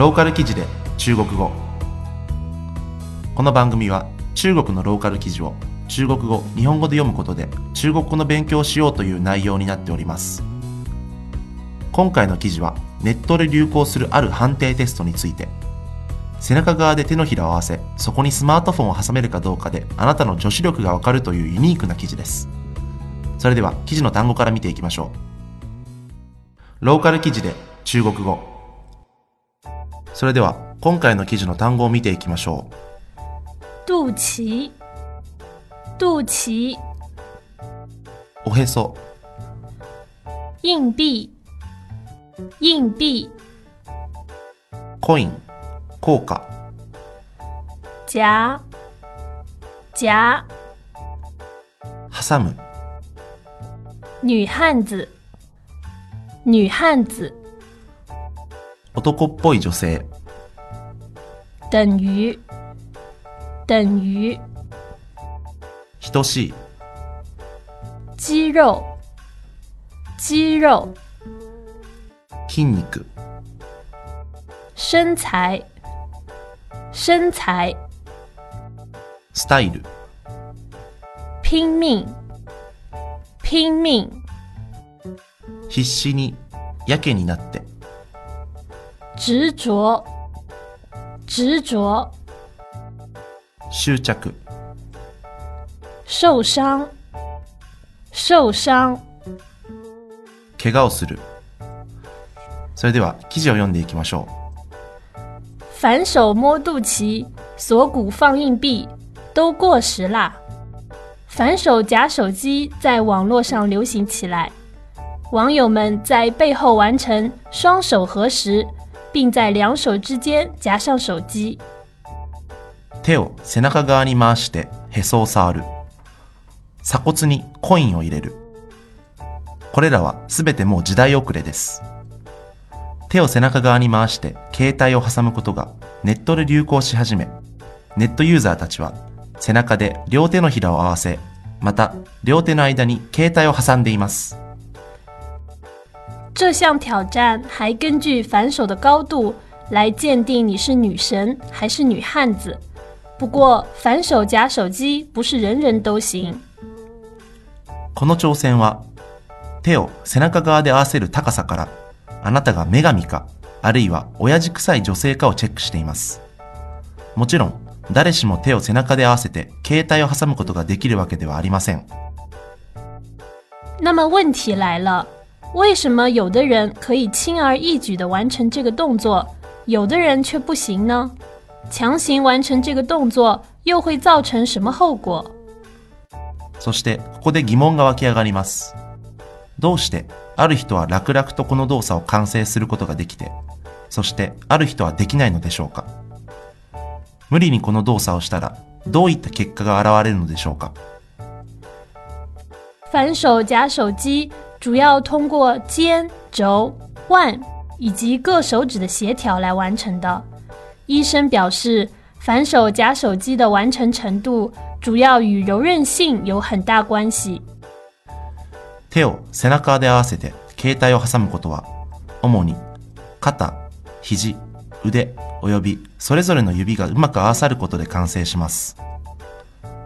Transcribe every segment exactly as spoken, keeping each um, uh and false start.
ローカル記事で中国語。この番組は中国のローカル記事を中国語、日本語で読むことで中国語の勉強をしようという内容になっております。今回の記事はネットで流行するある判定テストについて、背中側で手のひらを合わせ、そこにスマートフォンを挟めるかどうかであなたの女子力がわかるというユニークな記事です。それでは記事の単語から見ていきましょう。ローカル記事で中国語。それでは今回の記事の単語を見ていきましょう。肚脐、肚脐。おへそ。硬币、硬币。コイン、硬貨。夹、夹。挟む。女汉子、女汉子。男っぽい女性。等于、等于。等しい。肌肉、肌肉。筋肉。身材、身材。スタイル。拼命、拼命。必死に、やけになって。執着、執着。執着。受傷、受傷。怪我をする。それでは記事を読んでいきましょう。反手摸肚脐，锁骨放硬币，都过时啦。反手夹手机在网络上流行起来，网友们在背后完成双手合十，并在两手之间夹上手机。手を背中側に回してへそを触る。鎖骨にコインを入れる。これらはすべてもう時代遅れです。手を背中側に回して携帯を挟むことがネットで流行し始め、ネットユーザーたちは背中で両手のひらを合わせ、また両手の間に携帯を挟んでいます。这项挑战还根据反手的高度来鉴定你是女神还是女汉子。不过反手夹手机不是人人都行。この挑戦は、手を背中側で合わせる高さからあなたが女神か、あるいは親父臭い女性かをチェックしています。もちろん誰しも手を背中で合わせて携帯を挟むことができるわけではありません。那么问题来了。为什么有的人可以轻而易举地完成这个动作，有的人却不行呢？强行完成这个动作又会造成什么后果？そしてここで疑問が湧き上がります。どうしてある人は楽々とこの動作を完成することができて、そしてある人はできないのでしょうか？無理にこの動作をしたらどういった結果が現れるのでしょうか？反手夹手机主要通过肩、肘、腕以及各手指的协调来完成的。医生表示，反手夹手机的完成程度主要与柔韧性有很大关系。手を背中で合わせて携帯を挟むことは、主に肩、肘、腕およびそれぞれの指がうまく合わさることで完成します。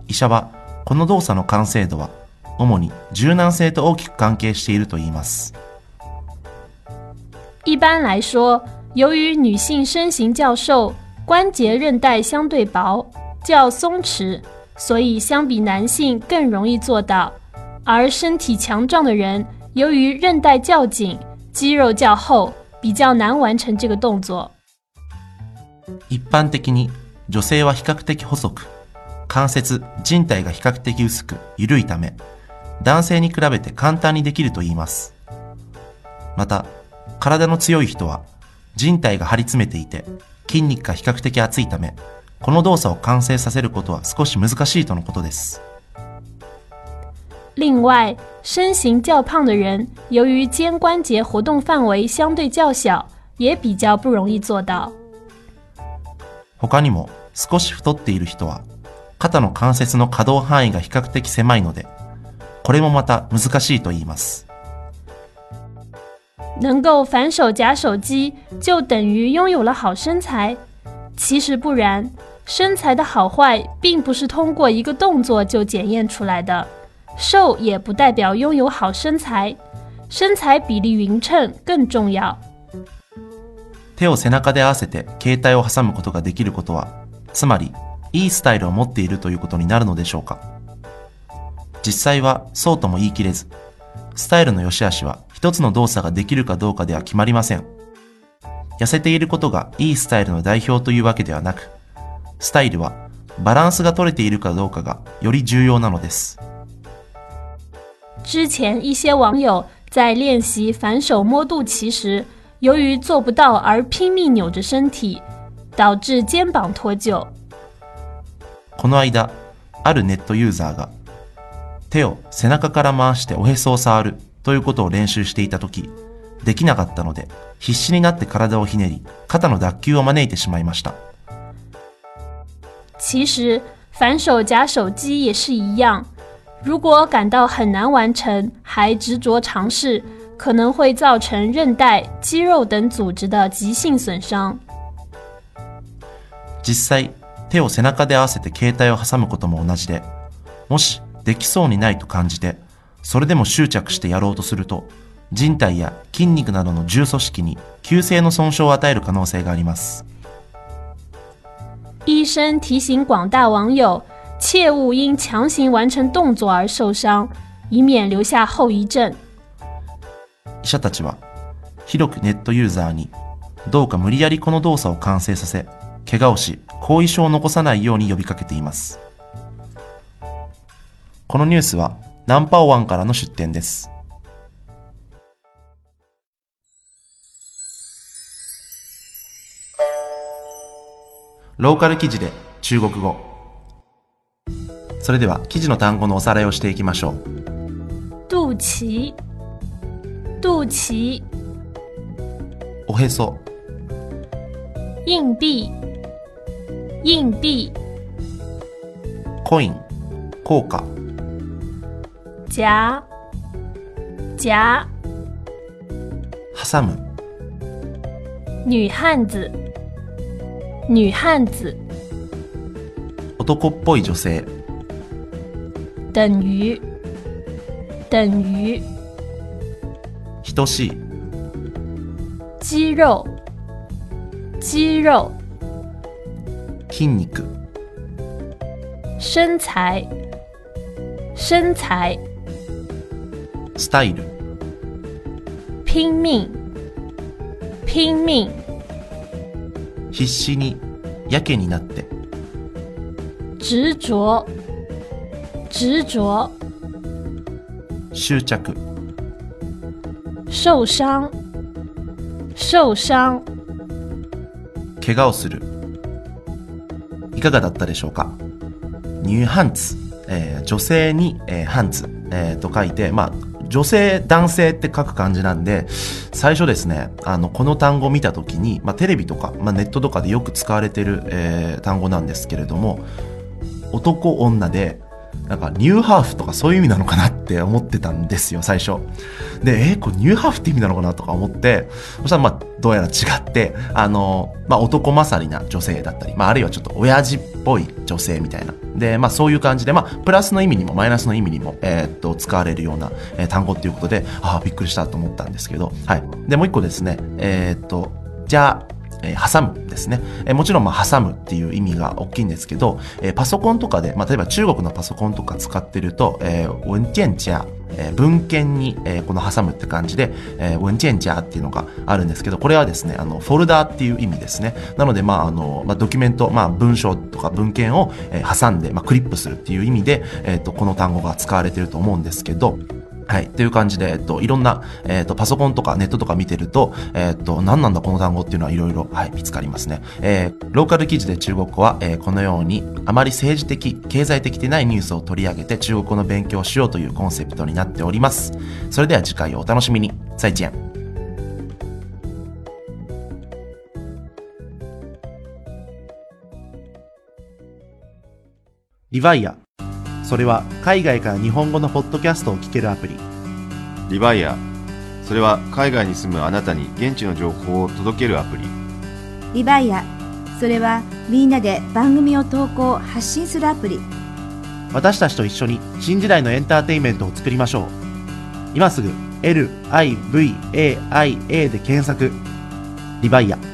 医者はこの動作の完成度は主に柔軟性と大きく関係していると言います。一般来说，由于女性身形较瘦，关节韧带相对薄、较松弛，所以相比男性更容易做到。而身体强壮的人，由于韧带较紧、肌肉较厚，比较难完成这个动作。一般的に、女性は比較的細く、関節、靭帯が比較的薄く、緩いため、男性に比べて簡単にできると言います。また、体の強い人は、靭帯が張り詰めていて、筋肉が比較的厚いため、この動作を完成させることは少し難しいとのことです。另外，身形较胖的人，由于肩关节活动范围相对较小，也比较不容易做到。他にも、少し太っている人は、肩の関節の可動範囲が比較的狭いので、これもまた難しいと言います。能够反手夹手机就等于拥有了好身材。其实不然，身材的好坏并不是通过一个动作就检验出来的，瘦也不代表拥有好身材，身材比例匀称更重要。手を背中で合わせて携帯を挟むことができることは、つまりいいスタイルを持っているということになるのでしょうか。実際はそうとも言い切れず、スタイルの良し悪しは一つの動作ができるかどうかでは決まりません。痩せていることがいいスタイルの代表というわけではなく、スタイルはバランスが取れているかどうかがより重要なのです。之前一些网友在练习反手摸肚脐时，由于做不到而拼命扭着身体，导致肩膀脱臼。この間、あるネットユーザーが手を背中から回しておへそを触るということを練習していたとき、できなかったので必死になって体をひねり、肩の脱臼を招いてしまいました。其实反手夹手机也是一样，如果感到很难完成，还执着尝试，可能会造成韧带、肌肉等组织的急性损伤。実際、手を背中で合わせて携帯を挟むことも同じで、もしできそうにないと感じて、それでも執着してやろうとすると、人体や筋肉などの重組織に急性の損傷を与える可能性があります。医生提醒广大网友，切勿因强行完成动作而受伤，以免留下后遗症。医者たちは、広くネットユーザーに、どうか無理やりこの動作を完成させ、怪我をし、後遺症を残さないように呼びかけています。このニュースは、ナンパオワンからの出典です。ローカル記事で中国語。それでは記事の単語のおさらいをしていきましょう。肚脐、肚脐。おへそ。硬币、硬币。コイン、硬貨。夹、夹。挟む。女汉子。女汉子。男っぽい女性。等于、等于。等しい。肌肉、肌肉。筋肉。身材、身材。スタイル。拼命、拼命。必死に、やけになって。執着、執着。執着。受傷、受傷。怪我をする。いかがだったでしょうか。女汉子、えー、女性に、えー、汉字、えー、と書いて、まあ。女性、男性って書く漢字なんで、最初ですね、あの、この単語を見たときに、まあ、テレビとか、まあ、ネットとかでよく使われてる、えー、単語なんですけれども、男、女で、なんか、ニューハーフとかそういう意味なのかなって思ってたんですよ、最初。で、えー、これニューハーフって意味なのかなとか思って、そしたら、まあ、どうやら違って、あの、まあ、男勝りな女性だったり、まあ、あるいはちょっと親父っぽい女性みたいな。で、まあ、そういう感じで、まあ、プラスの意味にもマイナスの意味にも、えー、っと、使われるような、えー、単語っていうことで、ああ、びっくりしたと思ったんですけど、はい。で、もう一個ですね、えー、っと、じゃあ、えー、挟むですね。えー、もちろん、まあ、挟むっていう意味が大きいんですけど、えー、パソコンとかで、まあ、例えば中国のパソコンとか使ってると、えー、文件夹、えー、文献に、えー、この挟むって感じで、えー、文件夹っていうのがあるんですけど、これはですね、あの、フォルダーっていう意味ですね。なので、まあ、あの、まあ、ドキュメント、まあ、文章とか文献を、えー、挟んで、まあ、クリップするっていう意味で、えーと、この単語が使われてると思うんですけど、はい。という感じで、えっと、いろんな、えっと、パソコンとかネットとか見てると、えっと、何なんだこの単語っていうのはいろいろ、はい、見つかりますね。えー、ローカル記事で中国語は、えー、このように、あまり政治的、経済的でないニュースを取り上げて中国語の勉強をしようというコンセプトになっております。それでは次回をお楽しみに。再見。リヴァイア。それは海外から日本語のポッドキャストを聞けるアプリ。リヴァイア、それは海外に住むあなたに現地の情報を届けるアプリ。リバイア、それはみんなで番組を投稿発信するアプリ。私たちと一緒に新時代のエンターテインメントを作りましょう。今すぐ エル アイ ブイ エー アイ エー で検索。リバイア。